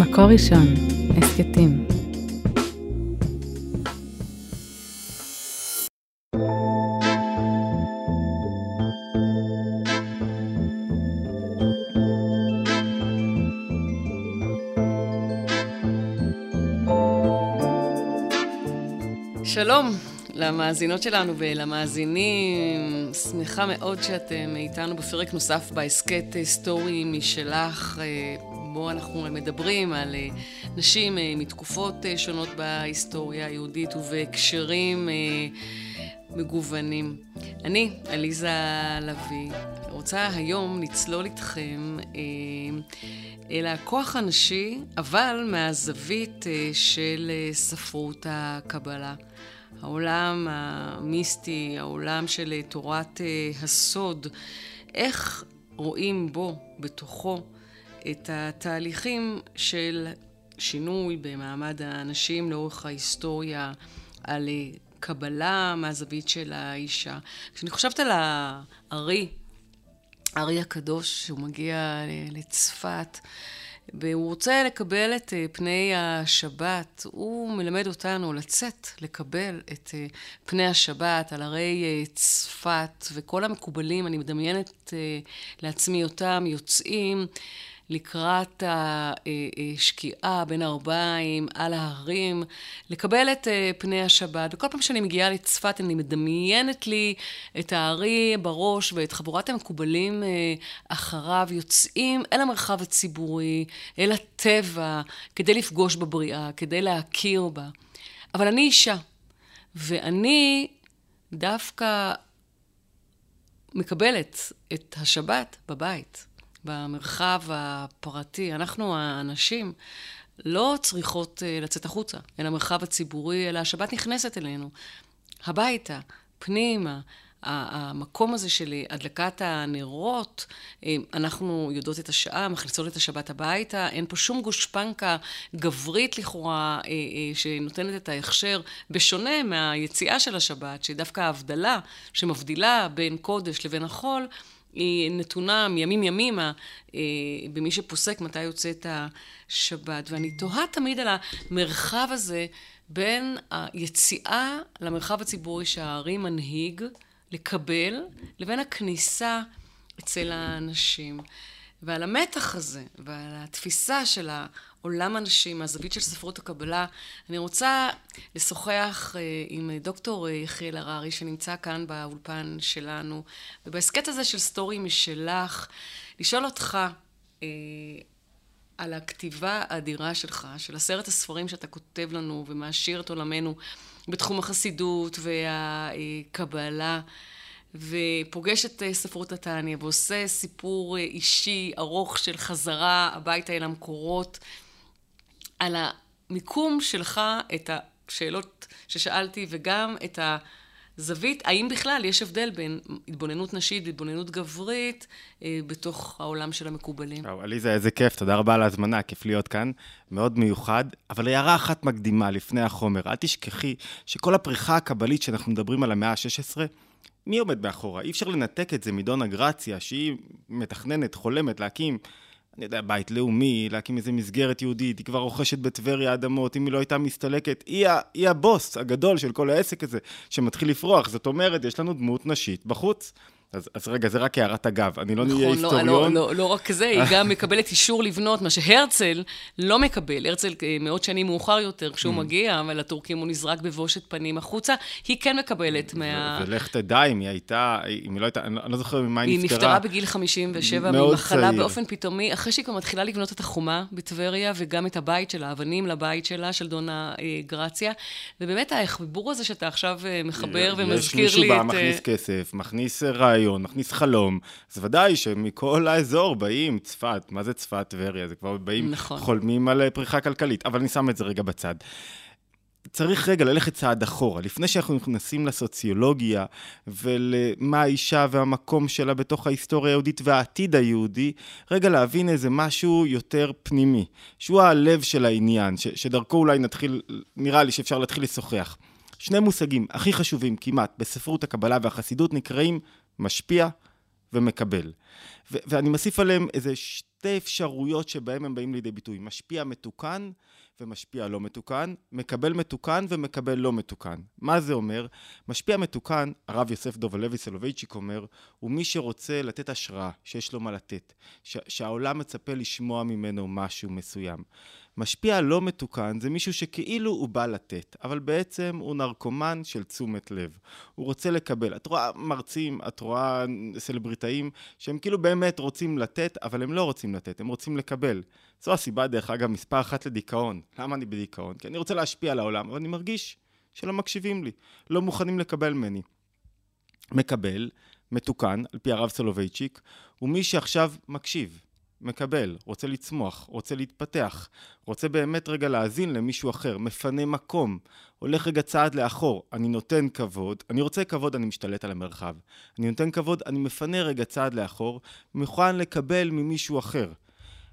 מקור ראשון, הסכתים. שלום למאזינות שלנו ולמאזינים, שמחה מאוד שאתם איתנו בפרק נוסף בהסכת סטורי משלך, בו אנחנו מדברים על נשים מתקופות שונות בהיסטוריה היהודית ובהקשרים מגוונים. אני, אליזה לוי, רוצה היום לצלול איתכם אל הכוח הנשי, אבל מהזווית של ספרות הקבלה. העולם המיסטי, העולם של תורת הסוד, איך רואים בו, בתוכו, את התהליכים של שינוי במעמד האנשים לאורך ההיסטוריה על קבלה מהזווית של האישה. כשאני חושבת על הארי הקדוש, שהוא מגיע לצפת, והוא רוצה לקבל את פני השבת, הוא מלמד אותנו לצאת, לקבל את פני השבת על הרי צפת, וכל המקובלים, אני מדמיינת לעצמי אותם, יוצאים לקראת השקיעה בין הארבעים על ההרים, לקבל את פני השבת. וכל פעם שאני מגיעה לצפת, אני מדמיינת לי את הארי בראש ואת חבורת המקובלים אחריו, יוצאים אל המרחב הציבורי, אל הטבע, כדי לפגוש בבריאה, כדי להכיר בה. אבל אני אישה, ואני דווקא מקבלת את השבת בבית. במרחב הפרטי, אנחנו האנשים לא צריכות לצאת החוצה, אל המרחב הציבורי, אלא השבת נכנסת אלינו. הביתה, פנימה, המקום הזה של הדלקת הנרות, אנחנו יודעות את השעה, מכניסות את השבת הביתה, אין פה שום גושפנקה גברית לכאורה שנותנת את ההכשר, בשונה מהיציאה של השבת, שדווקא ההבדלה שמבדילה בין קודש לבין החול, היא נתונה מימים ימימה במי שפוסק מתי יוצאת השבת. ואני תוהה תמיד על המרחב הזה בין היציאה למרחב הציבורי שהארי מנהיג לקבל, לבין הכניסה אצל האנשים. ועל המתח הזה ועל התפיסה של העולם הנשים מהזווית של ספרות הקבלה, אני רוצה לשוחח עם דוקטור יחיאל הררי שנמצא כאן באולפן שלנו, ובהסכת הזה של סטורי משלך, לשאול אותך על הכתיבה האדירה שלך, של 10 הספרים שאתה כותב לנו ומעשיר את עולמנו בתחום החסידות והקבלה, ופוגש את ספרות התניא, ועושה סיפור אישי ארוך של חזרה הביתה אל המקורות, על המיקום שלך, את השאלות ששאלתי, וגם את הזווית, האם בכלל יש הבדל בין התבוננות נשית והתבוננות גברית בתוך העולם של המקובלים. אליזה, איזה כיף, תודה רבה על ההזמנה, כיף להיות כאן, מאוד מיוחד, אבל הערה אחת מקדימה לפני החומר, אל תשכחי שכל הפריחה הקבלית שאנחנו מדברים על המאה ה-16, מי עומד מאחורה? אי אפשר לנתק את זה מדונה גרציה, שהיא מתכננת, חולמת, להקים, אני יודע, בית לאומי, להקים איזה מסגרת יהודית, היא כבר רוכשת בטבריה אדמות, אם היא לא הייתה מסתלקת, היא הבוס הגדול של כל העסק הזה, שמתחיל לפרוח, זאת אומרת, יש לנו דמות נשית בחוץ. אז רגע, זה רק הערת אגב, אני לא נהיה היסטוריון. לא רק זה, היא גם מקבלת אישור לבנות, מה שהרצל לא מקבל. הרצל מאות שנים מאוחר יותר, כשהוא מגיע, אבל הטורקים הוא נזרק בבושת פנים החוצה, היא כן מקבלת מה... ולך תדע אם היא הייתה, אם היא לא הייתה, אני לא זוכר ממה היא נפטרה. היא נפטרה בגיל 57, ממחלה באופן פתאומי, אחרי שהיא כבר מתחילה לבנות את החומה בטבריה, וגם את הבית שלה, האבנים לבית שלה, של דונה גרציה. ובאמת החיבור הזה שאתה עכשיו מחבר ומזכיר לי את... יש מישהו מכניס כסף, מכניס רעיון, נכניס חלום, אז ודאי שמכל האזור באים צפת, מה זה צפת טבריה? זה כבר באים, נכון. חולמים על פריחה כלכלית, אבל אני שם את זה רגע בצד. צריך רגע ללכת צעד אחורה, לפני שאנחנו נכנסים לסוציולוגיה ולמה האישה והמקום שלה בתוך ההיסטוריה היהודית והעתיד היהודי, רגע להבין איזה משהו יותר פנימי, שהוא הלב של העניין, שדרכו אולי נתחיל, נראה לי שאפשר להתחיל לשוחח. שני מושגים הכי חשובים כמעט בספרות הקבלה והחסידות נקראים משפיע ומקבל. ואני מוסיף עליהם איזה שתי אפשרויות שבהם הם באים לידי ביטוי, משפיע מתוקן ומשפיע לא מתוקן, מקבל מתוקן ומקבל לא מתוקן. מה זה אומר? משפיע מתוקן, הרב יוסף דוב הלוי סולובייצ'יק אומר, הוא מי שרוצה לתת השראה, שיש לו מה לתת, שהעולם מצפה לשמוע ממנו משהו מסוים. משפיע לא מתוקן זה מישהו שכאילו הוא בא לתת, אבל בעצם הוא נרקומן של תשומת לב. הוא רוצה לקבל. את רואה מרצים, את רואה סלבריטאים, שהם כאילו באמת רוצים לתת, אבל הם לא רוצים לתת, הם רוצים לקבל. זו הסיבה, דרך אגב, מספר אחת לדיכאון. למה אני בדיכאון? כי אני רוצה להשפיע על העולם, אבל אני מרגיש שלא מקשיבים לי, לא מוכנים לקבל ממני. מקבל, מתוקן, על פי הרב סולובייצ'יק, הוא מי שעכשיו מקשיב. מקבל, רוצה לצמוח, רוצה להתפתח, רוצה באמת רגע להאזין למישהו אחר, מפנה מקום, הולך רגע צעד לאחור, אני נותן כבוד, אני רוצה כבוד, אני משתלט על המרחב, אני נותן כבוד, אני מפנה רגע צעד לאחור, מוכן לקבל ממישהו אחר.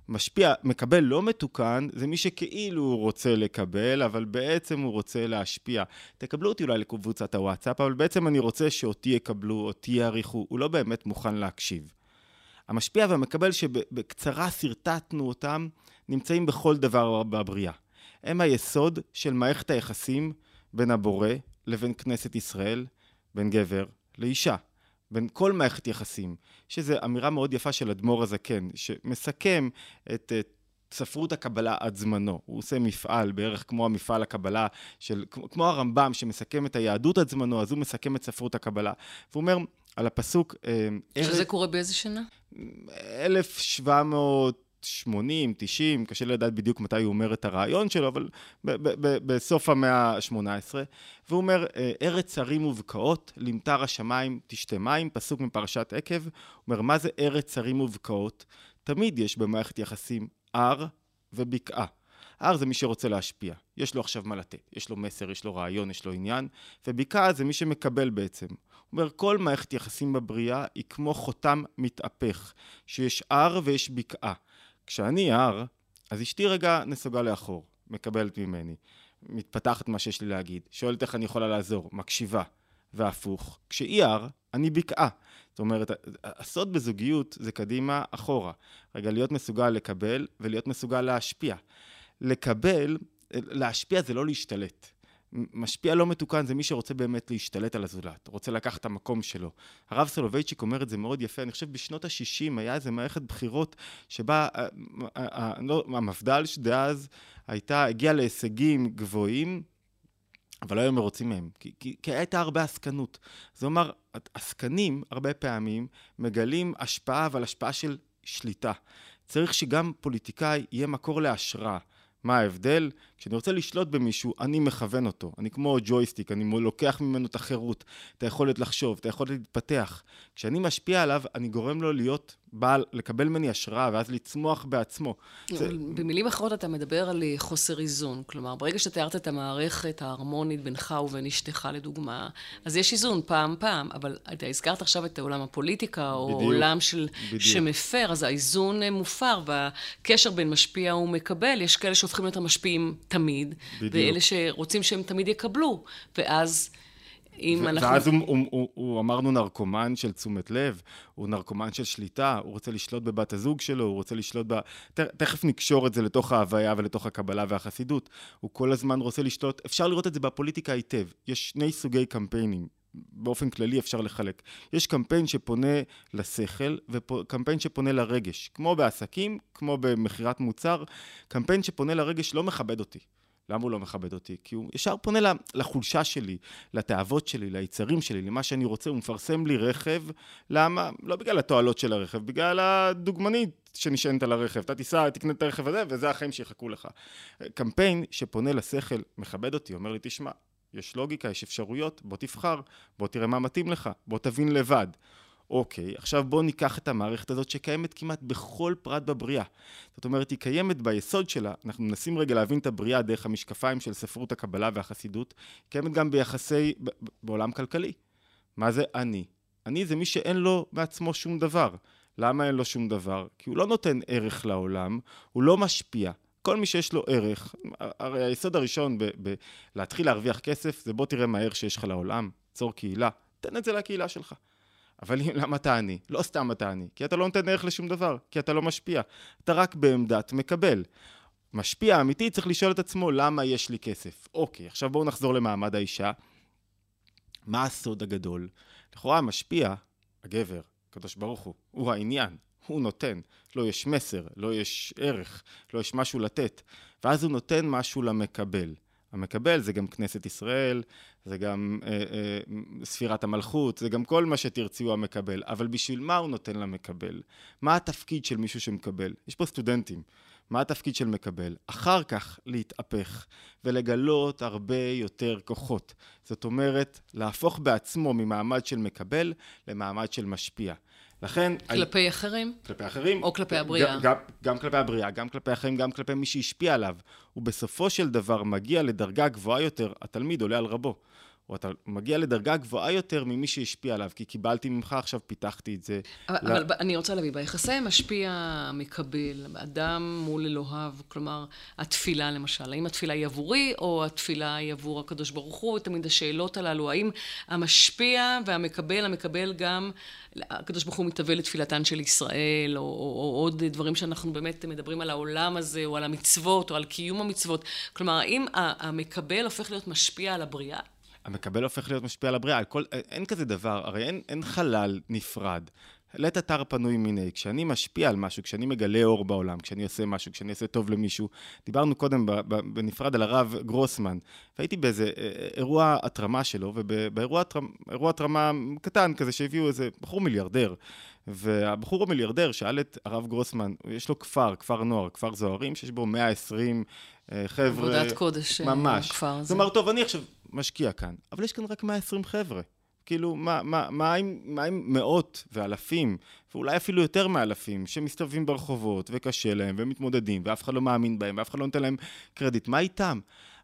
משפיע, מקבל לא מתוקן, זה מי שכאילו הוא רוצה לקבל, אבל בעצם הוא רוצה להשפיע. תקבלו אותי אולי לקבוצת הוואטסאפ, אבל בעצם אני רוצה שאותי יקבלו, אותי יעריכו, הוא לא באמת מוכן להקשיב. המשפיע והמקבל שבקצרה סרטטנו אותם, נמצאים בכל דבר בבריאה. הם היסוד של מערכת היחסים בין הבורא לבין כנסת ישראל, בין גבר לאישה, בין כל מערכת יחסים, שזו אמירה מאוד יפה של אדמו"ר הזקן, שמסכם את ספרות הקבלה עד זמנו. הוא עושה מפעל בערך כמו המפעל הקבלה, כמו הרמב"ם שמסכם את היהדות עד זמנו, אז הוא מסכם את ספרות הקבלה. והוא אומר, על הפסוק... שזה קורה באיזה שנה? 1780, 90, קשה לדעת בדיוק מתי הוא אומר את הרעיון שלו, אבל בסוף המאה ה-18, והוא אומר, ארץ הרים ובקעות, למטר השמיים תשתה מים, פסוק מפרשת עקב, הוא אומר, מה זה ארץ הרים ובקעות? תמיד יש במערכת יחסים הר ובקעה. הר זה מי שרוצה להשפיע, יש לו עכשיו מה לתת, יש לו מסר, יש לו רעיון, יש לו עניין, ובקעה זה מי שמקבל בעצם. הוא אומר, כל מערכת יחסים בבריאה היא כמו חותם מתהפך, שיש הר ויש בקעה. כשאני הר, אז אשתי רגע נסוגה לאחור, מקבלת ממני, מתפתחת מה שיש לי להגיד, שואלת איך אני יכולה לעזור, מקשיבה, והפוך. כשהיא הר, אני בקעה. זאת אומרת, הסוד בזוגיות זה קדימה אחורה. רגע, להיות מסוגל לקבל ולהיות מסוגל להשפיע. לקבל, להשפיע זה לא להשתלט. משפיע לא מתוקן זה מי שרוצה באמת להשתלט על הזולת, רוצה לקחת את המקום שלו. הרב סולובייצ'יק אומר את זה מאוד יפה, אני חושב בשנות ה-60 היה איזה מערכת בחירות שבה המפד"ל שדאז הגיעה להישגים גבוהים, אבל לא היו מרוצים מהם, כי הייתה הרבה עסקנות. זאת אומרת, עסקנים הרבה פעמים מגלים השפעה, אבל השפעה של שליטה. צריך שגם פוליטיקאי יהיה מקור להשראה. מה ההבדל? כשאני רוצה לשלוט במישהו, אני מכוון אותו. אני כמו ג'ויסטיק, אני לוקח ממנו את החירות, את היכולת לחשוב, את היכולת להתפתח. כשאני משפיע עליו, אני גורם לו להיות בעל, לקבל ממני השראה, ואז לצמוח בעצמו. במילים אחרות אתה מדבר על חוסר איזון. כלומר, ברגע שתיארת את המערכת ההרמונית בינך ובין אשתך, לדוגמה, אז יש איזון פעם, אבל אתה הזכרת עכשיו את עולם הפוליטיקה, או עולם שמפר, אז האיזון מופר, והקשר בין משפיע ומקבל, יש כאלה שהופכים להיות המשפיעים תמיד, ואלה שרוצים שהם תמיד יקבלו, ואז... ואז הוא אמרנו נרקומן של תשומת לב, הוא נרקומן של שליטה, הוא רוצה לשלוט בבת הזוג שלו, הוא רוצה לשלוט ב... תכף נקשור את זה לתוך ההוויה ולתוך הקבלה והחסידות. הוא כל הזמן רוצה לשלוט, אפשר לראות את זה בפוליטיקה היטב, יש שני סוגי קמפיינים. באופן כללי אפשר לחלק. יש קמפיין שפונה לשכל וקמפיין שפונה לרגש. כמו בעסקים, כמו במחירת מוצר, קמפיין שפונה לרגש לא מכבד אותי. למה הוא לא מכבד אותי? כי הוא ישר פונה לחולשה שלי, לתאוות שלי, ליצרים שלי, למה שאני רוצה. הוא מפרסם לי רכב, למה? לא בגלל התועלות של הרכב, בגלל הדוגמנית שנשענת על הרכב. אתה תיסע, תקנה את הרכב הזה, וזה החיים שיחכו לך. קמפיין שפונה לשכל, מכבד אותי, אומר לי, תשמע, יש לוגיקה, יש אפשרויות, בוא תבחר, בוא תראה מה מתאים לך, בוא תבין לבד. אוקיי, עכשיו בוא ניקח את המערכת הזאת שקיימת כמעט בכל פרט בבריאה. זאת אומרת, היא קיימת ביסוד שלה, אנחנו מנסים רגע להבין את הבריאה דרך המשקפיים של ספרות הקבלה והחסידות, קיימת גם ביחסי, בעולם כלכלי. מה זה אני? אני זה מי שאין לו בעצמו שום דבר. למה אין לו שום דבר? כי הוא לא נותן ערך לעולם, הוא לא משפיע. כל מי שיש לו ערך, הרי היסוד הראשון להתחיל להרוויח כסף, זה בוא תראה מהר שיש לך לעולם, צור קהילה, תן את זה לקהילה שלך. אבל למה אתה עני? לא סתם אתה עני, כי אתה לא נותן ערך לשום דבר, כי אתה לא משפיע. אתה רק בעמדת מקבל. משפיע אמיתי צריך לשאול את עצמו למה יש לי כסף. אוקיי, עכשיו בואו נחזור למעמד האישה. מה הסוד הגדול? לכאורה משפיע, הגבר, הקדוש ברוך הוא, הוא העניין, הוא נותן. לא יש מסר, לא יש ערך, לא יש משהו לתת. ואז הוא נותן משהו למקבל. המקבל זה גם כנסת ישראל, זה גם ספירת המלכות, זה גם כל מה שתרצי הוא המקבל. אבל בשביל מה הוא נותן למקבל? מה התפקיד של מישהו שמקבל? יש פה סטודנטים. מה התפקיד של מקבל? אחר כך להתהפך ולגלות הרבה יותר כוחות. זאת אומרת, להפוך בעצמו ממעמד של מקבל למעמד של משפיע. לכן... כלפי אחרים? כלפי אחרים. או כלפי הבריאה. גם כלפי הבריאה, גם כלפי אחרים, גם כלפי מי שהשפיע עליו. ובסופו של דבר מגיע לדרגה גבוהה יותר, התלמיד עולה על רבו. או אתה מגיע לדרגה גבוהה יותר ממי שהשפיע עליו, כי קיבלתי ממך, עכשיו פיתחתי את זה. אבל אני רוצה להביא, ביחסי משפיע מקבל, אדם מול אלוהיו, כלומר, התפילה למשל, האם התפילה היא עבורי, או התפילה היא עבור הקדוש ברוך הוא, תמיד השאלות הללו, האם המשפיע והמקבל, המקבל גם, הקדוש ברוך הוא מתאבל לתפילתן של ישראל, או עוד דברים שאנחנו באמת מדברים על העולם הזה, או על המצוות, או על קיום המצוות, כלומר, האם המקבל הופך להיות משפיע על הבריאה? המקבל הופך להיות משפיע על הבריאה, אין כזה דבר, הרי אין חלל נפרד. לית אתר פנוי מיני, כשאני משפיע על משהו, כשאני מגלה אור בעולם, כשאני עושה משהו, כשאני עושה טוב למישהו, דיברנו קודם בנפרד על הרב גרוסמן, והייתי באיזה אירוע התרמה שלו, ובאירוע התרמה קטן כזה שהביאו איזה בחור מיליארדר, והבחור המיליארדר שאל את הרב גרוסמן, יש לו כפר, כפר נוער, כפר זוהרים, שיש בו 120 חבר'ה, עבודת קודש, ממש. זאת אומרת, טוב, אני עכשיו משקיע כאן, אבל יש כאן רק 120 חבר'ה. כאילו, מה עם מאות ואלפים, ואולי אפילו יותר מאלפים, שמסתובבים ברחובות וקשה להם, והם מתמודדים, ואף אחד לא מאמין בהם, ואף אחד לא נותן להם קרדיט. מה איתם?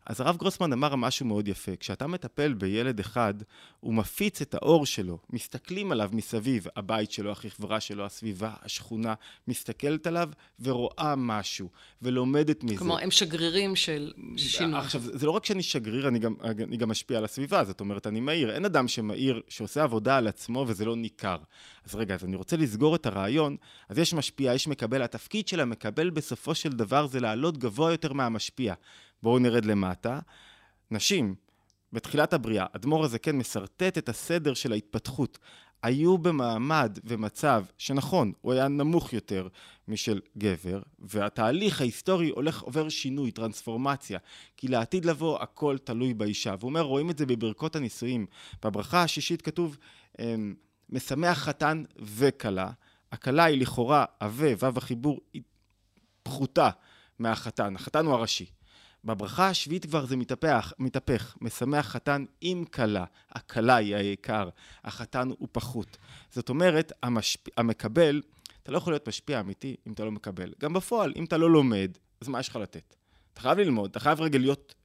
אז הרב גרוסמן אמר משהו מאוד יפה. כשאתה מטפל בילד אחד, הוא מפיץ את האור שלו, מסתכלים עליו מסביב, הבית שלו, החברה שלו, הסביבה, השכונה, מסתכלת עליו ורואה משהו, ולומדת מזה. כלומר, הם שגרירים של שינוי. עכשיו, זה לא רק שאני שגריר, אני גם משפיע על הסביבה, זאת אומרת, אני מאיר. אין אדם שמאיר, שעושה עבודה על עצמו וזה לא ניכר. אז רגע, אז אני רוצה לסגור את הרעיון, אז יש משפיע, יש מקבל. התפקיד של המקבל בסופו של דבר זה לעלות גבוה יותר מהמשפיע. בואו נרד למטה. נשים, בתחילת הבריאה, אדמור הזקן מסרטט את הסדר של ההתפתחות. היו במעמד ומצב שנכון, הוא היה נמוך יותר משל גבר, והתהליך ההיסטורי עובר שינוי, טרנספורמציה, כי לעתיד לבוא הכל תלוי באישה. והוא אומר, רואים את זה בברכות הנישואים. בברכה השישית כתוב, משמח חתן וכלה. הכלה היא לכאורה, וו החיבור היא פחותה מהחתן. החתן הוא הראשי. בברכה השביעית כבר זה מתהפך, משמח חתן עם כלה, הכלה היא העיקר, החתן הוא פחות. זאת אומרת, המקבל, אתה לא יכול להיות משפיע אמיתי אם אתה לא מקבל. גם בפועל, אם אתה לא לומד, אז מה יש לך לתת? אתה חייב ללמוד, אתה חייב רגע להיות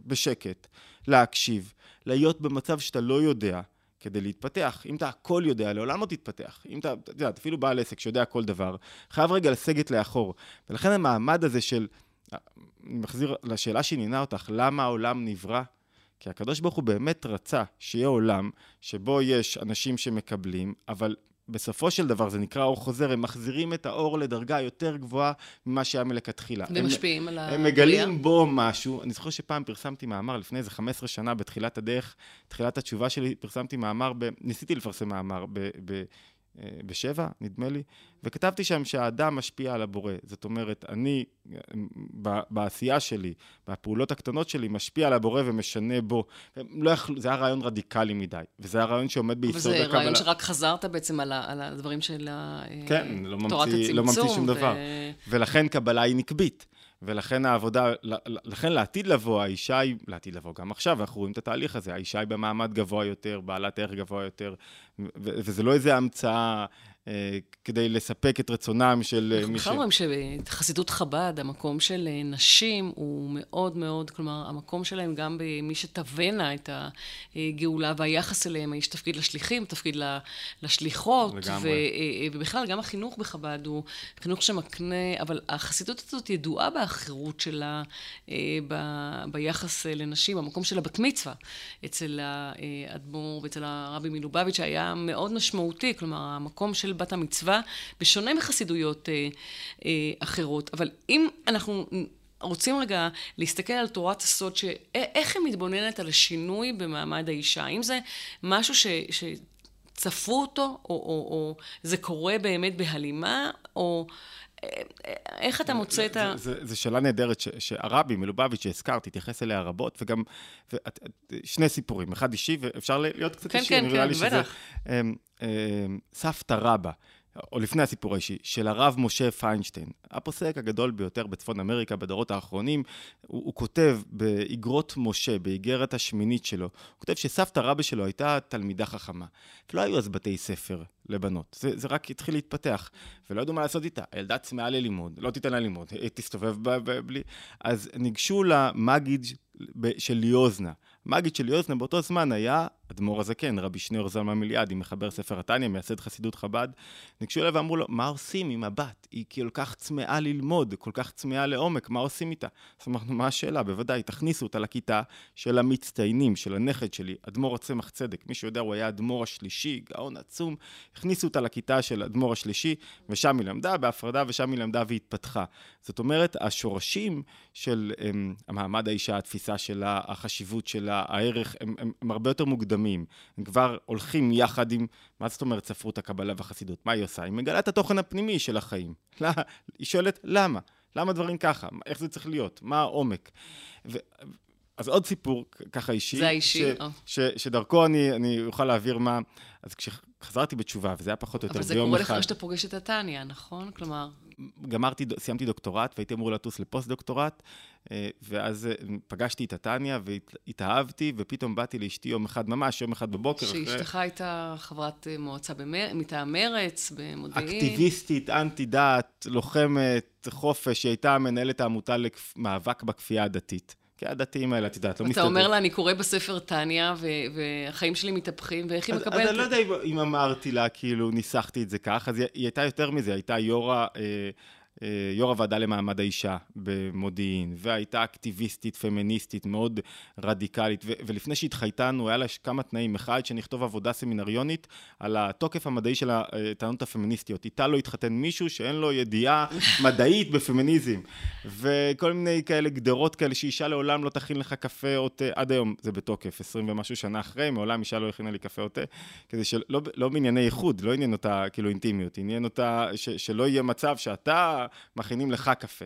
בשקט, להקשיב, להיות במצב שאתה לא יודע כדי להתפתח. אם אתה הכל יודע, לעולם לא תתפתח. אם אתה אפילו בעל עסק שיודע כל דבר, חייב רגע לסגת לאחור. ולכן המעמד הזה של... אני מחזיר לשאלה שעניינה אותך, למה העולם נברא? כי הקדוש ברוך הוא באמת רצה שיהיה עולם שבו יש אנשים שמקבלים, אבל בסופו של דבר זה נקרא אור חוזר, הם מחזירים את האור לדרגה יותר גבוהה ממה שהיה מלכתחילה. ומשפיעים על ה... הם מגלים בו משהו. אני זוכר שפעם פרסמתי מאמר, לפני איזה 15 שנה בתחילת הדרך, תחילת התשובה שלי, פרסמתי מאמר, ניסיתי לפרסם מאמר ב7, נדמה לי, וכתבתי שם שהאדם משפיע על הבורא. זאת אומרת, אני, בעשייה שלי, בפעולות הקטנות שלי, משפיע על הבורא ומשנה בו. זה היה רעיון רדיקלי מדי, וזה היה רעיון שעומד ביסוד הקבלה. וזה רעיון שרק חזרת בעצם על הדברים של תורת הצמצום. כן, לא ממציא שום דבר. ולכן קבלה היא נקבית. ולכן העבודה, לכן לעתיד לבוא, האישה היא, לעתיד לבוא גם עכשיו, אנחנו רואים את התהליך הזה, האישה היא במעמד גבוה יותר, בעלת ערך גבוה יותר, וזה לא איזה המצאה כדי לספק את רצונם של מי ש... אנחנו אומרים שחסידות חב"ד, המקום של נשים הוא מאוד מאוד, כלומר, המקום שלהם גם במי שתבנה את הגאולה והיחס אליהם, יש תפקיד לשליחים, תפקיד לשליחות, ובכלל גם החינוך בחב"ד הוא חינוך שמקנה, אבל החסידות הזאת ידועה באחרות שלה ביחס לנשים, המקום שלה בת מצווה, אצל האדמו"ר ואצל הרבי מלובביץ' שהיה מאוד משמעותי, כלומר, המקום של בת המצווה, בשונה מחסידויות אחרות. אבל אם אנחנו רוצים רגע להסתכל על תורת הסוד, איך היא מתבוננת על השינוי במעמד האישה, האם זה משהו שצפו אותו, או זה קורה באמת בהלימה, או איך אתה מוצא את ה... זו שאלה נהדרת שהרבי מלובביץ' שהזכרתי, התייחס אליה רבות, וגם שני סיפורים, אחד אישי, ואפשר להיות קצת אישי, אני רואה לי שזה... סבתא רבא, או לפני הסיפור האישי, של הרב משה פיינשטיין, הפוסק הגדול ביותר בצפון אמריקה בדורות האחרונים, הוא כותב באגרות משה, באיגרת השמינית שלו, הוא כותב שסבתא רבא שלו הייתה תלמידה חכמה, ולא היו אז בתי ספר לבנות, זה רק התחיל להתפתח, ולא ידעו מה לעשות איתה, הילדה צמאה ללימוד, לא תיתן לה לימוד, היא תסתובב בלי, אז ניגשו למגיד של ליוזנה, המגיד של יוזנה באותו זמן היה אדמו"ר הזקן, רבי שניאור זלמן מלאדי, מחבר ספר התניא, מייסד חסידות חב"ד. ניגשו אליו ואמרו לו, מה עושים עם הבת? היא כל כך צמאה ללמוד, כל כך צמאה לעומק, מה עושים איתה? אז אמרנו, מה השאלה? בוודאי, תכניסו אותה לכיתה של המצטיינים, של הנכד שלי, אדמו"ר צמח צדק. מי שיודע, הוא היה אדמו"ר השלישי, גאון עצום. הכניסו אותה לכיתה של אדמו"ר השלישי, ושם היא למדה בהפרדה, ושם היא למדה והתפתחה. זאת אומרת, השורשים של המעמד האישה, התפיסה שלה, החשיבות שלה, הערך, הם הרבה יותר מוקדמים, הם כבר הולכים יחד עם, מה זאת אומרת ספרות הקבלה והחסידות, מה היא עושה? היא מגלה את התוכן הפנימי של החיים, היא שואלת למה? למה דברים ככה? איך זה צריך להיות? מה העומק? אז עוד סיפור ככה אישי, זה האישי, שדרכו אני אוכל להעביר מה, אז כשחזרתי בתשובה, וזה היה פחות או יותר ביום אחד. אבל זה קורה לך שאתה פוגש את התניא, נכון? כלומר... סיימתי דוקטורט, והייתי אמור לטוס לפוסט-דוקטורט, ואז פגשתי את התניא, והתאהבתי, ופתאום באתי לאשתי יום אחד ממש, יום אחד בבוקר. שאשתך הייתה חברת מועצה מטעם מרצ, במודיעין. אקטיביסטית, אנטי-דת, לוחמת, חופש, היא הייתה מנהלת העמותה למאבק בכפייה הדתית. כי הדתיים האלה, את יודעת, לא מסתדר. אתה אומר לה, אני קורא בספר תניא, והחיים שלי מתהפכים, ואיך היא מקבלת? אז אני לא יודע אם אמרתי לה, כאילו, ניסחתי את זה כך, אז היא הייתה יותר מזה, הייתה יו"ר הוועדה למעמד האישה במודיעין, והייתה אקטיביסטית, פמיניסטית, מאוד רדיקלית, ולפני שהתחייתנו, היה לה כמה תנאים, אחד, שנכתוב עבודה סמינריונית על התוקף המדעי של הטענות הפמיניסטיות. איתה לא התחתן מישהו שאין לו ידיעה מדעית בפמיניזם, וכל מיני כאלה גדרות כאלה, שאישה לעולם לא תכין לך קפה או תה, עד היום זה בתוקף, 20 ומשהו שנה אחרי, מעולם אישה לא הכינה לי קפה או תה, כדי שלא בענייני ייחוד, לא עניין אותה, כאילו, אינטימיות, עניין אותה שלא יהיה מצב שאתה מכינים לך קפה,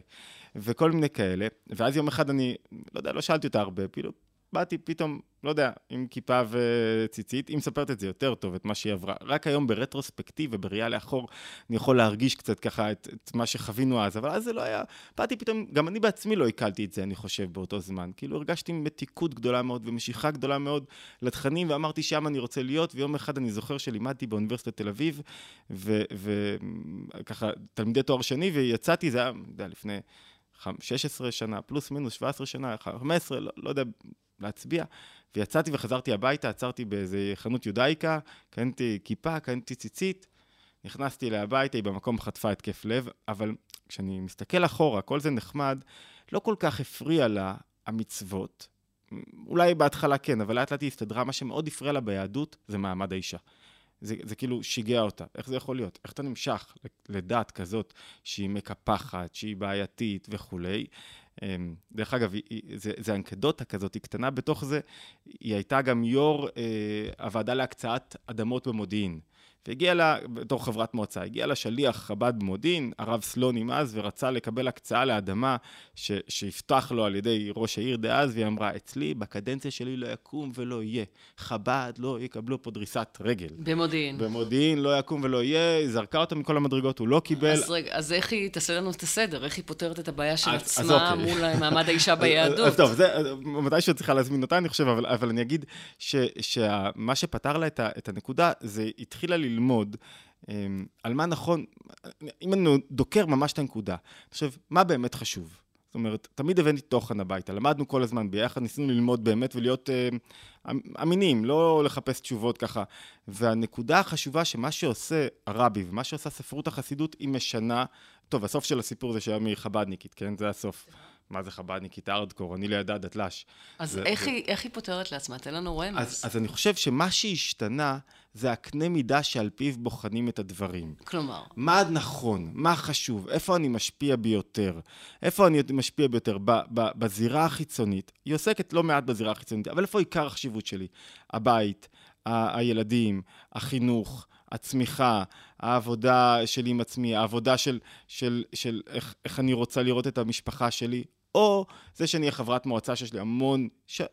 וכל מיני כאלה, ואז יום אחד אני, לא יודע, לא שאלתי אותה הרבה, כאילו, באתי פתאום, לא יודע, עם כיפה וציצית, היא מספרת את זה יותר טוב, את מה שהיא עברה, רק היום ברטרוספקטיב ובראייה לאחור, אני יכול להרגיש קצת ככה את מה שחווינו אז, אבל אז זה לא היה, באתי פתאום, גם אני בעצמי לא הקלתי את זה, אני חושב, באותו זמן, כאילו הרגשתי מתיקות גדולה מאוד, ומשיכה גדולה מאוד לתכנים, ואמרתי שם אני רוצה להיות, ויום אחד אני זוכר שלימדתי באוניברסיטת תל אביב, וככה, תלמידי תואר שני, ויצאתי, זה היה, לפני 16 שנה, פלוס מינוס 17 שנה, 15, לא יודע להצביע, ויצאתי וחזרתי הביתה, עצרתי באיזה חנות יודאיקה, קניתי כיפה, קניתי ציצית, נכנסתי להביתה, היא במקום חטפה התקף לב, אבל כשאני מסתכל אחורה, כל זה נחמד, לא כל כך הפריע לה המצוות, אולי בהתחלה כן, אבל לאט לאט היא הסתדרה, מה שמאוד הפריע לה ביהדות זה מעמד האישה. זה כאילו שיגע אותה, איך זה יכול להיות? איך אתה נמשך לדעת כזאת שהיא מקפחת, שהיא בעייתית וכולי? דרך אגב, זה אנקדוטה כזאת, היא קטנה בתוך זה, היא הייתה גם יו"ר הוועדה להקצאת אדמות במודיעין, והגיעה לה, בתור חברת מועצה, הגיעה לה שליח חב"ד במודיעין, הרב סלונים אז, ורצה לקבל הקצאה לאדמה שיפתח לו על ידי ראש העיר דאז, והיא אמרה, אצלי, בקדנציה שלי לא יקום ולא יהיה, חב"ד לא יקבלו פה דריסת רגל. במודיעין. במודיעין לא יקום ולא יהיה, היא זרקה אותה מכל המדרגות, הוא לא קיבל. אז איך היא תעשה לנו את הסדר? איך היא פותרת את הבעיה של עצמה מול מעמד האישה ביהדות? אז טוב, מתי שהיא צריכה להזמין אותה, אני חושב, אבל אני אגיד שמה שפתר לה את הנקודה, זה התחילה ללמוד על מה נכון, אם אני דוקר ממש את הנקודה, עכשיו, מה באמת חשוב? זאת אומרת, תמיד הבאתי תוכן הביתה, למדנו כל הזמן ביחד, ניסינו ללמוד באמת ולהיות אמינים, לא לחפש תשובות ככה. והנקודה החשובה שמה שעושה הרבי ומה שעושה ספרות החסידות היא משנה, טוב, הסוף של הסיפור זה שהיה מחבדניקית, כן? זה הסוף. מה זה חבדניקית? ארדקור, אני לידה דתל"ש. אז זה, איך, זה... איך היא פותרת לעצמה? תן לנו רמז. אז אני חושב שמה שהשתנה זה הקנה מידה שעל פיו בוחנים את הדברים. כלומר. מה נכון? מה חשוב? איפה אני משפיע ביותר? בזירה החיצונית. היא עוסקת לא מעט בזירה החיצונית, אבל איפה עיקר החשיבות שלי? הבית, הילדים, החינוך, הצמיחה, העבודה שלי עם עצמי, העבודה של איך אני רוצה לראות את המשפחה שלי, או זה שאני אהיה חברת מועצה שיש לי המון,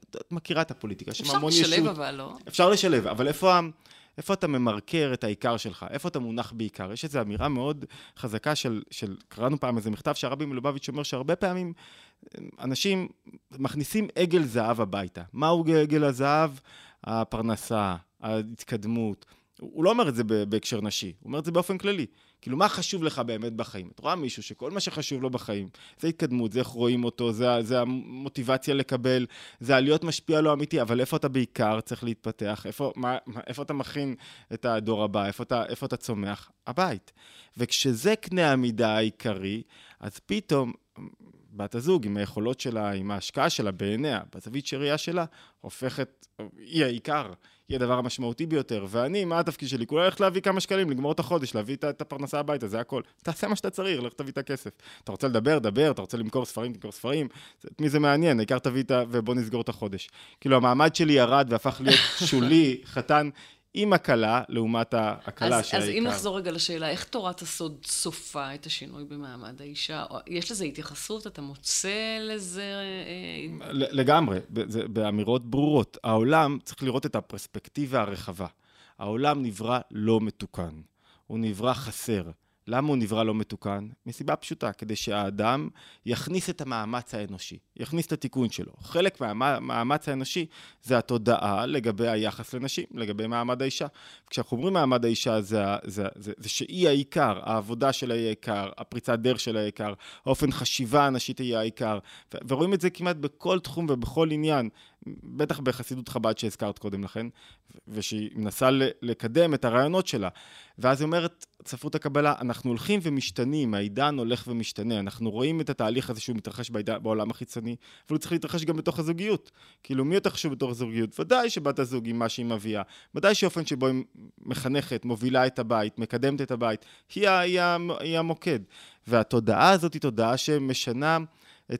את מכירה את הפוליטיקה, אפשר לשלב אבל לא. אפשר לשלב, אבל איפה אתה ממרקר את העיקר שלך? איפה אתה מונח בעיקר? יש איזו אמירה מאוד חזקה קראנו פעם איזה מכתב שהרבי מלובביץ' אומר שהרבה פעמים אנשים מכניסים עגל זהב הביתה. מהו עגל הזהב? הפרנסה, ההתקדמות. הוא לא אומר את זה בהקשר נשי, הוא אומר את זה באופן כללי. כאילו, מה חשוב לך באמת בחיים? את רואה מישהו שכל מה שחשוב לו בחיים, זה התקדמות, זה איך רואים אותו, זה המוטיבציה לקבל, זה העליות משפיע לו אמיתי, אבל איפה אתה בעיקר צריך להתפתח? איפה אתה מכין את הדור הבא? איפה אתה צומח? הבית. וכשזה קנה המידה העיקרי, אז פתאום בת הזוג, עם היכולות שלה, עם ההשקעה שלה בעיניה, בזווית שראייה שלה, הופכת, היא העיקר, היא הדבר המשמעותי ביותר, ואני, מה התפקיד שלי? כולה הולך להביא כמה שקלים, לגמור את החודש, להביא את הפרנסה הביתה, זה הכל. תעשה מה שאתה צריך, לך תביא את הכסף. אתה רוצה לדבר, דבר, אתה רוצה למכור ספרים, תמכור ספרים, את מי זה מעניין, העיקר תביא את ובוא נסגור את החודש. כאילו, המעמד שלי ירד והפך להיות שולי, חתן, עם הקלה, לעומת הקלה שהעיקר. אז אם נחזור רגע לשאלה, איך תורת הסוד סופה את השינוי במעמד האישה? יש לזה התייחסות? אתה מוצא לזה? לגמרי, באמירות ברורות. העולם צריך לראות את הפרספקטיבה הרחבה. העולם נברא לא מתוקן. הוא נברא חסר. למה הוא נברא לא מתוקן? מסיבה פשוטה, כדי שהאדם יכניס את המאמץ האנושי, יכניס את התיקון שלו. חלק מהמאמץ האנושי זה התודעה לגבי היחס לנשים, לגבי מעמד האישה. כשאנחנו אומרים מעמד האישה זה שהיא העיקר, העבודה שלה היא העיקר, הפריצת דרך שלה היא העיקר, האופן חשיבה האנושית היא העיקר, ורואים את זה כמעט בכל תחום ובכל עניין, בטח בחסידות חב"ד שהזכרת קודם לכן, ושהיא מנסה לקדם את הרעיונות שלה. ואז היא אומרת, ספרות הקבלה, אנחנו הולכים ומשתנים, העידן הולך ומשתנה, אנחנו רואים את התהליך הזה שהוא מתרחש בעולם החיצוני, אבל הוא צריך להתרחש גם בתוך הזוגיות. כאילו, מי יותר חשוב בתוך הזוגיות? ודאי שבת הזוג עם מה שהיא מביאה, ודאי שאופן שבו היא מחנכת, מובילה את הבית, מקדמת את הבית, היא המוקד. והתודעה הזאת היא תודעה שמשנה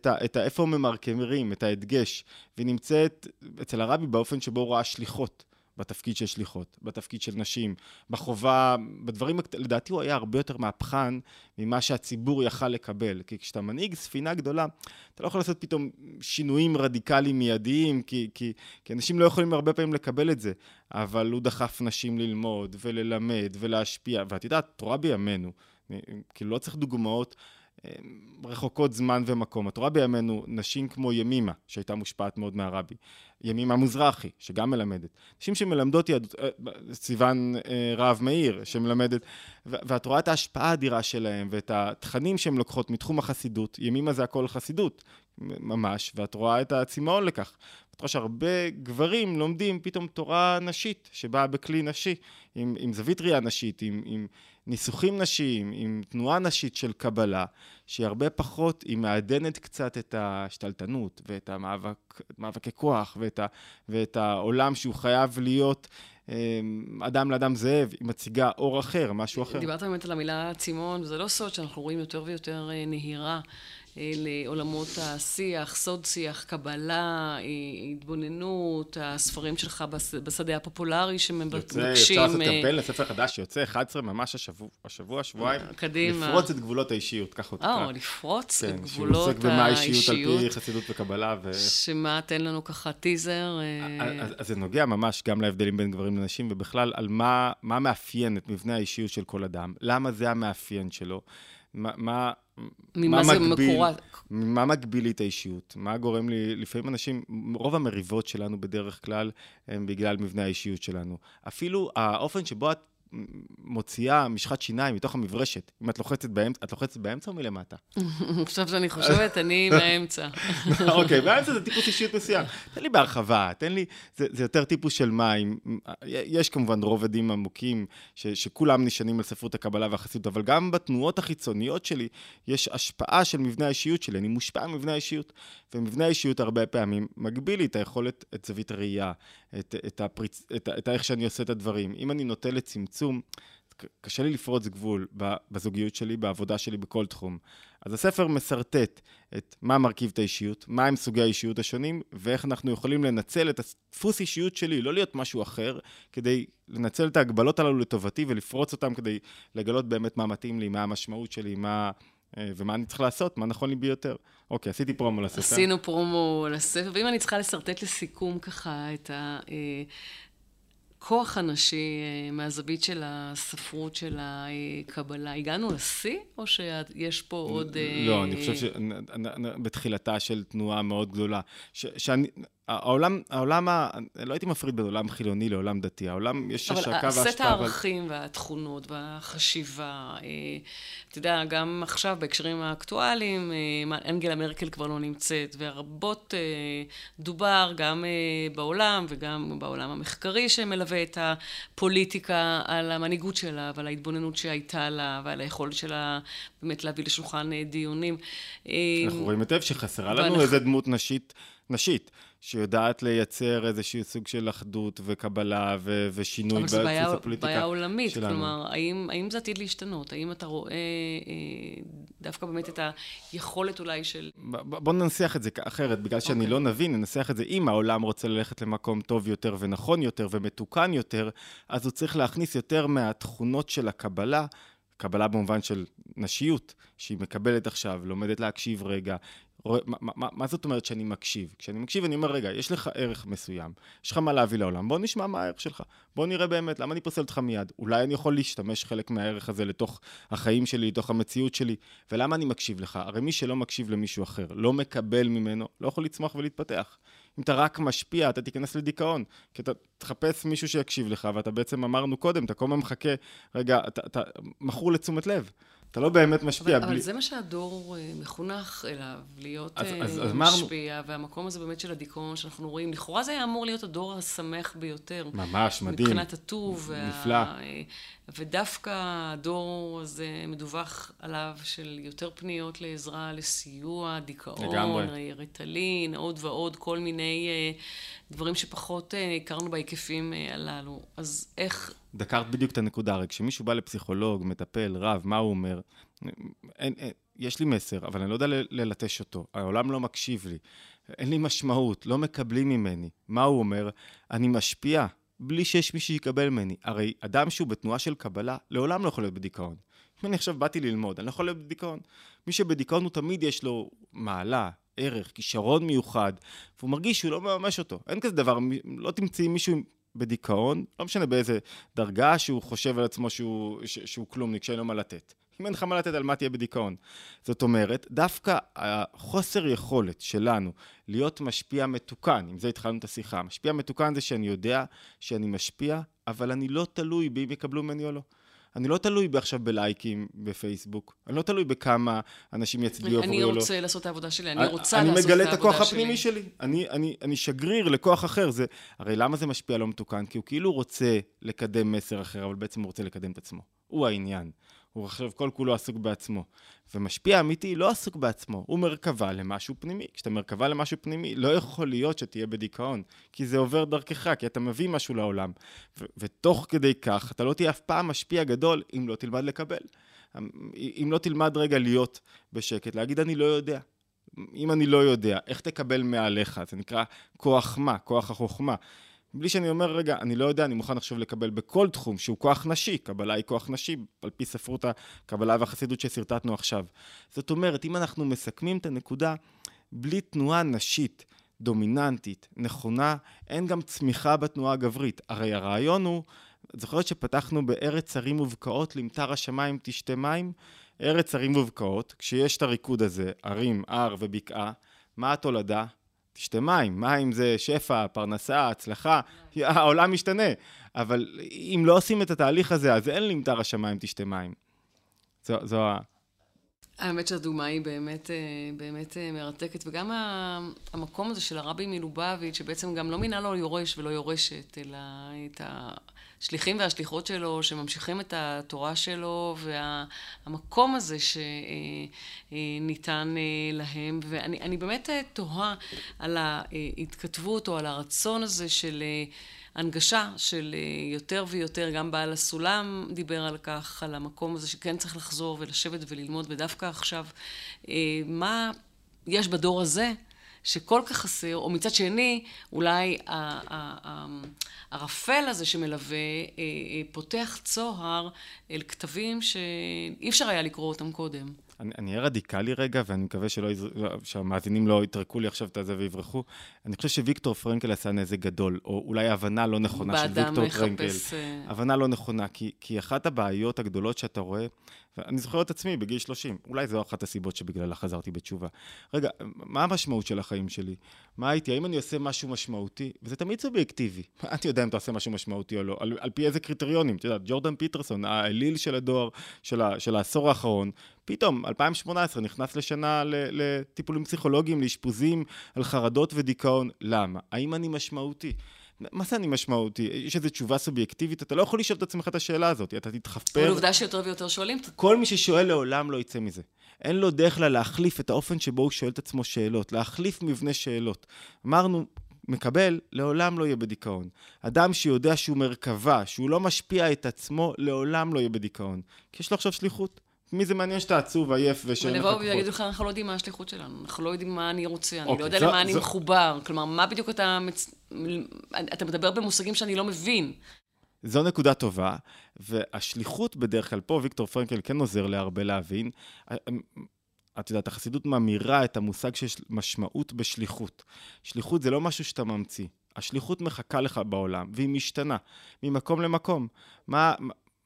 את איפה ממרקרים, את ההדגש, והיא נמצאת אצל הרבי באופן שבו הוא ראה שליחות, בתפקיד של שליחות, בתפקיד של נשים, בחובה, בדברים, לדעתי הוא היה הרבה יותר מהפכן ממה שהציבור יכל לקבל, כי כשאתה מנהיג ספינה גדולה, אתה לא יכול לעשות פתאום שינויים רדיקליים מיידיים, כי אנשים לא יכולים הרבה פעמים לקבל את זה, אבל הוא דחף נשים ללמוד וללמד ולהשפיע, ואת יודעת, תורה בימינו, כאילו לא צריך דוגמאות, רחוקות זמן ומקום. התורה בימינו, נשים כמו ימימה, שהייתה מושפעת מאוד מהרבי, ימימה מוזרחי, שגם מלמדת. נשים שמלמדות יהדות, סיוון רב מאיר, שמלמדת, ואת רואה את ההשפעה האדירה שלהם, ואת התכנים שהן לוקחות מתחום החסידות, ימימה זה הכל חסידות, ממש, ואת רואה את הצימאון לכך. את רואה שהרבה גברים לומדים פתאום תורה נשית, שבאה בכלי נשי, עם זווית ראייה נשית, עם ניסוחים נשיים, עם תנועה נשית של קבלה, שהיא הרבה פחות, היא מעדנת קצת את השתלטנות, ואת מאבקי כוח, ואת העולם שהוא חייב להיות אדם לאדם זאב, היא מציגה אור אחר, משהו אחר. דיברת באמת על המילה צימון, וזה לא סוד שאנחנו רואים יותר ויותר נהירה, לעולמות השיח, סוד שיח, קבלה, התבוננות, הספרים שלך בשדה הפופולרי שמבקשים. יוצא לעשות קמפיין לספר חדש שיוצא 11 ממש השבוע, שבועיים. קדימה. לפרוץ את גבולות האישיות, כך אותך. לפרוץ את גבולות האישיות. שעוסק במה האישיות על פי חסידות וקבלה. שמה, תן לנו ככה טיזר. אז זה נוגע ממש גם להבדלים בין גברים לנשים, ובכלל על מה מאפיין את מבנה האישיות של כל אדם. למה זה המאפיין שלו? מה מגביל לי את האישיות? מה גורם לי? לפעמים אנשים, רוב המריבות שלנו בדרך כלל, הם בגלל מבנה האישיות שלנו. אפילו האופן שבו את מוציאה משחת שיניים מתוך המברשת. אם את לוחצת באמצע, את לוחצת באמצע או מלמטה? עכשיו שאני חושבת, אני באמצע. אוקיי, באמצע זה טיפוס אישיות מסוים. תן לי בהרחבה, תן לי, זה יותר טיפוס של מים. יש כמובן רובדים עמוקים, שכולם נשענים על ספרות הקבלה והחסידות, אבל גם בתנועות החיצוניות שלי, יש השפעה של מבנה האישיות שלי. אני מושפע מבנה האישיות, ומבנה האישיות הרבה פעמים מגביל לי את היכולת, את זווית הראייה, את איך שאני עושה את הדברים. אם אני נוטה לצמצום, קשה לי לפרוץ גבול בזוגיות שלי, בעבודה שלי, בכל תחום. אז הספר מסרטט את מה מרכיב את האישיות, מה הם סוגי האישיות השונים, ואיך אנחנו יכולים לנצל את הדפוס אישיות שלי, לא להיות משהו אחר, כדי לנצל את ההגבלות הללו לטובתי, ולפרוץ אותם כדי לגלות באמת מה מתאים לי, מה המשמעות שלי, מה... ומה אני צריך לעשות, מה נכון לי ביותר. אוקיי, עשיתי פרומו לספר. עשינו פרומו לספר, ואם אני צריכה לסרטט לסיכום ככה את הכוח הנשי מהזווית של הספרות של הקבלה, הגענו לשיא, או שיש פה עוד... לא, אני חושב שבתחילתה של תנועה מאוד גדולה, שאני... העולם, לא הייתי מפריד בין עולם חילוני לעולם דתי, העולם יש השקה והשפעה. אבל סט הערכים והתכונות והחשיבה, אתה יודע, גם עכשיו בהקשרים האקטואליים, אנגלה מרקל כבר לא נמצאת, והרבות דובר גם בעולם וגם בעולם המחקרי שמלווה את הפוליטיקה על המנהיגות שלה ועל ההתבוננות שהייתה לה ועל היכולת שלה באמת להביא לשולחן דיונים. אנחנו רואים היטב שחסרה לנו איזה דמות נשית. שיודעת לייצר איזשהו סוג של אחדות וקבלה ושינוי בתפיסה הפוליטיקה שלנו. אבל זו בעיה עולמית, כלומר, האם זה עתיד להשתנות? האם אתה רואה דווקא באמת את היכולת אולי של... בוא ננסח את זה אחרת, בגלל שאני לא נבין, ננסח את זה. אם העולם רוצה ללכת למקום טוב יותר ונכון יותר ומתוקן יותר, אז הוא צריך להכניס יותר מהתכונות של הקבלה, קבלה במובן של נשיות, שהיא מקבלת עכשיו, לומדת להקשיב רגע, מה זאת אומרת שאני מקשיב? כשאני מקשיב אני אומר, רגע, יש לך ערך מסוים, יש לך מה להביא לעולם, בוא נשמע מה הערך שלך, בוא נראה באמת, למה אני פוסל אותך מיד? אולי אני יכול להשתמש חלק מהערך הזה לתוך החיים שלי, לתוך המציאות שלי, ולמה אני מקשיב לך? הרי מי שלא מקשיב למישהו אחר, לא מקבל ממנו, לא יכול לצמוח ולהתפתח. אם אתה רק משפיע, אתה תיכנס לדיכאון, כי אתה תחפש מישהו שיקשיב לך, ואתה בעצם אמרנו קודם, אתה כל מה מחכה, רגע, אתה מכור לתשומת לב. אתה לא באמת משפיע. אבל זה מה שהדור מחונך אליו, להיות משפיע, והמקום הזה באמת של הדיכאון שאנחנו רואים, לכאורה זה היה אמור להיות הדור השמח ביותר. ממש, מדהים. מבחינת הטוב. נפלא. ודווקא הדור הזה מדווח עליו של יותר פניות לעזרה, לסיוע, דיכאון, ריטלין, עוד ועוד, כל מיני דברים שפחות הכרנו בהיקפים הללו. אז איך... דקרת בדיוק את הנקודה, רק כשמישהו בא לפסיכולוג, מטפל, רב, מה הוא אומר? יש לי מסר, אבל אני לא יודע ללטש אותו. העולם לא מקשיב לי. אין לי משמעות, לא מקבלים ממני. מה הוא אומר? אני משפיע, בלי שיש מי שיקבל ממני. הרי אדם שהוא בתנועה של קבלה, לעולם לא יכול להיות בדיכאון. אם אני עכשיו באתי ללמוד, אני לא יכול להיות בדיכאון. מי שבדיכאון הוא תמיד יש לו מעלה, ערך, כישרון מיוחד, והוא מרגיש שהוא לא ממש אותו. אין כזה דבר, לא תמצאי מישהו בדיכאון, לא משנה באיזה דרגה שהוא חושב על עצמו שהוא כלומניק, שאין לו מה לתת. אם אין לך מה לתת, על מה תהיה בדיכאון? זאת אומרת, דווקא החוסר יכולת שלנו להיות משפיע מתוקן, עם זה התחלנו את השיחה, משפיע מתוקן זה שאני יודע שאני משפיע, אבל אני לא תלוי בי יקבלו ממני או לא. אני לא תלוי עכשיו בלייקים בפייסבוק, אני לא תלוי בכמה אנשים יצביעו עבורי או לא. אני רוצה לעשות את העבודה שלי, אני רוצה לעשות את העבודה שלי. אני מגלה את הכוח הפנימי שלי, אני שגריר לכוח אחר. הרי למה זה משפיע לא מתוקן? כי הוא כאילו רוצה לקדם מסר אחר, אבל בעצם הוא רוצה לקדם את עצמו. הוא העניין. הוא עכשיו כל כולו עסוק בעצמו. ומשפיע אמיתי לא עסוק בעצמו, הוא מרכבה למשהו פנימי. כשאתה מרכבה למשהו פנימי, לא יכול להיות שתהיה בדיכאון, כי זה עובר דרכך, כי אתה מביא משהו לעולם. ותוך כדי כך, אתה לא תהיה אף פעם משפיע גדול, אם לא תלמד לקבל. אם לא תלמד רגע להיות בשקט, להגיד אני לא יודע. אם אני לא יודע, איך תקבל מעליך? זה נקרא כוח מה, כוח החוכמה. בלי שאני אומר, רגע, אני לא יודע, אני מוכן עכשיו לקבל בכל תחום שהוא כוח נשי, קבלה היא כוח נשי, על פי ספרות הקבלה והחסידות שסרטטנו עכשיו. זאת אומרת, אם אנחנו מסכמים את הנקודה, בלי תנועה נשית, דומיננטית, נכונה, אין גם צמיחה בתנועה הגברית. הרי הרעיון הוא, זוכרת שפתחנו בארץ הרים ובקעות, למטר השמיים תשתי מים, ארץ הרים ובקעות, כשיש את הריקוד הזה, הרים, הר ובקעה, מה התולדה? תשתה מים, מים זה שפע, פרנסה, הצלחה, העולם משתנה. אבל אם לא עושים את התהליך הזה, אז אין למטר השמיים תשתה מים. זו האמת שהדוגמה היא באמת מרתקת, וגם המקום הזה של הרבי מלובביץ' שבעצם גם לא מינה לו יורש ולא יורשת, אלא את השליחים והשליחות שלו שממשיכים את התורה שלו, והמקום הזה שניתן להם. ואני באמת תוהה על ההתכתבות או על הרצון הזה של הנגשה של יותר ויותר, גם בעל הסולם דיבר על כך, על המקום הזה שכן צריך לחזור ולשבת וללמוד, ודווקא עכשיו, מה יש בדור הזה שכל כך חסר, או מצד שני, אולי הרפל הזה שמלווה פותח צוהר אל כתבים שאי אפשר היה לקרוא אותם קודם. אני אהיה רדיקלי רגע, ואני מקווה שהמאזינים לא יתרקו לי עכשיו את זה ויברחו. אני חושב שוויקטור פרנקל עשה נזק גדול, או אולי הבנה לא נכונה של ויקטור פרנקל. הבנה לא נכונה, כי אחת הבעיות הגדולות שאתה רואה, ואני זוכר את עצמי בגיל 30, אולי זו אחת הסיבות שבגללה חזרתי בתשובה. רגע, מה המשמעות של החיים שלי? מה הייתי? האם אני עושה משהו משמעותי? וזה תמיד סובייקטיבי. אתה יודע אם אתה עושה משהו משמעותי או לא. על פי איזה קריטריונים? אתה יודע, ג'ורדן פיטרסון, האליל של הדואר, של העשור האחרון, פתאום, 2018, נכנס לשנה לטיפולים פסיכולוגיים, לאשפוזים, על חרדות ודיכאון. למה? האם אני משמעותי? מה זה אני משמעותי? יש איזו תשובה סובייקטיבית, אתה לא יכול לשאול את עצמך את השאלה הזאת, אתה תתחפר. אבל עובדה שיותר ויותר שואלים. כל מי ששואל לעולם לא יצא מזה. אין לו דרך להחליף את האופן שבו הוא שואל את עצמו שאלות, להחליף מבנה שאלות. אמרנו, מקבל, לעולם לא יהיה בדיכאון. אדם שיודע שהוא מרכבה, שהוא לא משפיע את עצמו, לעולם לא יהיה בדיכאון. כי יש לו עכשיו שליחות. מי זה מעניין שאתה עצוב, עייף ושאין לך כוחות. ולבוא ויגידו לך, אנחנו לא יודעים מה השליחות שלנו, אנחנו לא יודעים מה אני רוצה, אני לא יודע למה אני מחובר. כלומר, מה בדיוק אתה מדבר במושגים שאני לא מבין. זו נקודה טובה, והשליחות בדרך כלל פה, ויקטור פרנקל כן עוזר להרבה להבין, את יודעת, החסידות מאמירה את המושג של משמעות בשליחות. שליחות זה לא משהו שאתה ממציא. השליחות מחכה לך בעולם, והיא משתנה, ממקום למקום.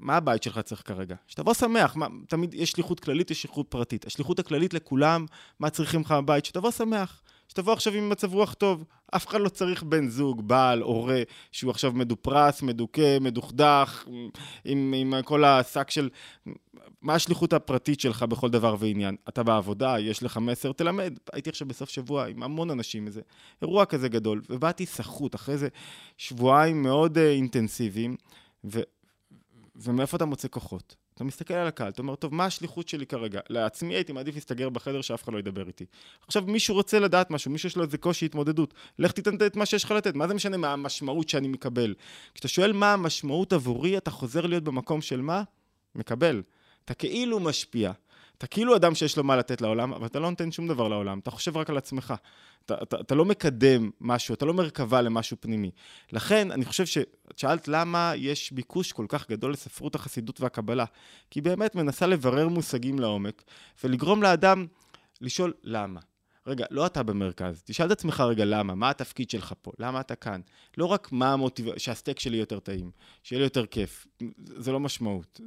מה הבית שלך צריך כרגע? שתבוא שמח, תמיד יש שליחות כללית, יש שליחות פרטית. השליחות הכללית לכולם, מה צריכים לך הבית? שתבוא שמח, שתבוא עכשיו עם מצב רוח טוב. אף אחד לא צריך בן זוג, בעל, הורה, שהוא עכשיו מדופרס, מדוקה, מדוכדך, עם כל הסק של... מה השליחות הפרטית שלך בכל דבר ועניין? אתה בעבודה, יש לך מסר, תלמד. הייתי עכשיו בסוף שבוע עם המון אנשים, איזה אירוע כזה גדול, ובאתי סחות אחרי זה שבועיים מאוד אינטנסיביים, ומאיפה אתה מוצא כוחות? אתה מסתכל על הקהל, אתה אומר, טוב, מה השליחות שלי כרגע? לעצמי הייתי מעדיף להסתגר בחדר שאף אחד לא ידבר איתי. עכשיו מישהו רוצה לדעת משהו, מישהו יש לו איזה קושי התמודדות, לך תיתן את מה שיש לך לתת, מה זה משנה מה המשמעות שאני מקבל? כשאתה שואל מה המשמעות עבורי, אתה חוזר להיות במקום של מה? מקבל. אתה כאילו משפיע. אתה כאילו אדם שיש לו מה לתת לעולם, אבל אתה לא נותן שום דבר לעולם, אתה חושב רק על עצמך. אתה לא מקדם משהו, אתה לא מרכבה למשהו פנימי. לכן, אני חושב שאלת למה יש ביקוש כל כך גדול לספרות החסידות והקבלה, כי היא באמת מנסה לברר מושגים לעומק, ולגרום לאדם לשאול למה. רגע, לא אתה במרכז, תשאל את עצמך רגע למה, מה התפקיד שלך פה, למה אתה כאן? לא רק מה המוטיבציה, שהסטייק שלי יותר טעים, שיהיה לי יותר כיף, זה לא משמעות,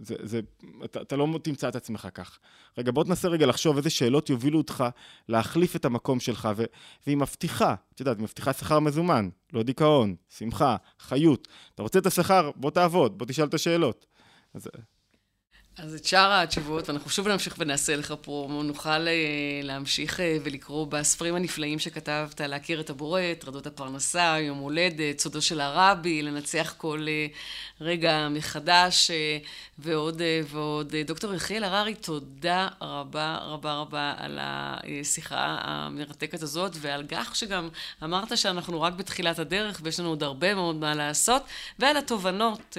אתה לא תמצא את עצמך כך. רגע, בוא תנסה רגע לחשוב איזה שאלות יובילו אותך להחליף את המקום שלך, והיא מבטיחה, אתה יודעת, מבטיחה שכר מזומן, לא דיכאון, שמחה, חיות, אתה רוצה את השכר, בוא תעבוד, בוא תשאל את השאלות. אז את שאר התשובות, ואנחנו שוב נמשיך ונעשה לך פרומו, נוכל להמשיך ולקרוא בספרים הנפלאים שכתבת, להכיר את הבורא, טרדות הפרנסה, יום הולדת, סודו של הרבי, לנצח כל רגע מחדש, ועוד ועוד. דוקטור יחיאל הררי, תודה רבה רבה רבה על השיחה המרתקת הזאת, ועל כך שגם אמרת שאנחנו רק בתחילת הדרך, ויש לנו עוד הרבה מאוד מה לעשות, ועל התובנות,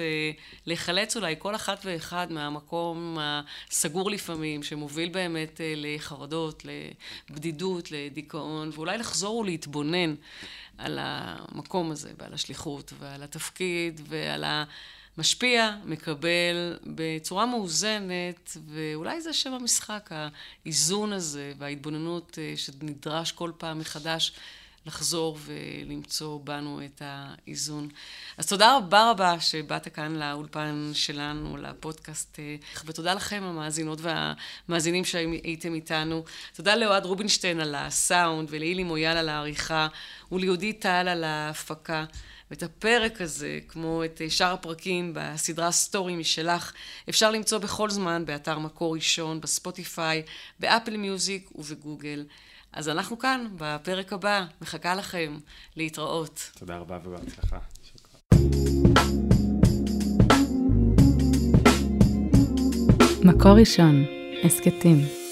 לחלץ אולי כל אחת ואחד מהמקום, הסגור לפעמים, שמוביל באמת לחרדות, לבדידות, לדיכאון, ואולי לחזור ולהתבונן על המקום הזה, ועל השליחות, ועל התפקיד, ועל המשפיע, מקבל בצורה מאוזנת, ואולי זה שם המשחק, האיזון הזה, וההתבוננות שנדרש כל פעם מחדש, לחזור ולמצוא בנו את האיזון. אז תודה רבה רבה שבאת כאן לאולפן שלנו, לפודקאסט, ותודה לכם המאזינות והמאזינים שהייתם איתנו. תודה לאוהד רובינשטיין על הסאונד, ולאילי מויאל על העריכה, וליהודי טל על ההפקה. ואת הפרק הזה, כמו את שאר הפרקים בסדרה סטורי משלך, אפשר למצוא בכל זמן באתר מקור ראשון, בספוטיפיי, באפל מיוזיק ובגוגל. אז אנחנו כאן בפרק הבא, מחכה לכם, להתראות. תודה רבה ובהצלחה. מקור ראשון, הסכתים.